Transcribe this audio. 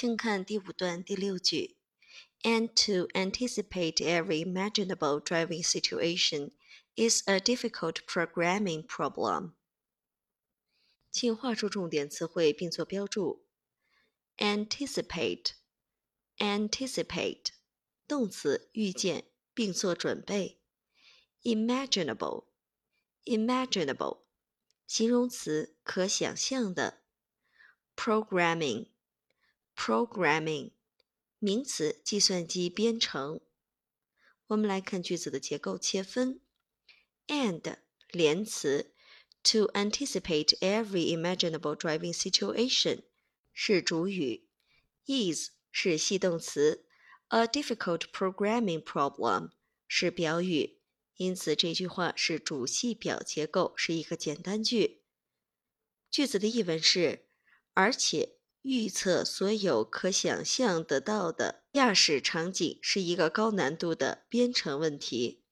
请看第5段第6句 And to anticipate every imaginable driving situation is a difficult programming problem. 请画出重点词汇并做标注。Anticipate 动词预见并做准备。Imaginable 形容词可想象的。Programming 名词计算机编程。我们来看句子的结构切分。And 连词 to anticipate every imaginable driving situation 是主语。Is 是系动词 a difficult programming problem 是表语。因此这句话是主系表结构，是一个简单句。句子的译文是而且预测所有可想象得到的驾驶场景是一个高难度的编程问题。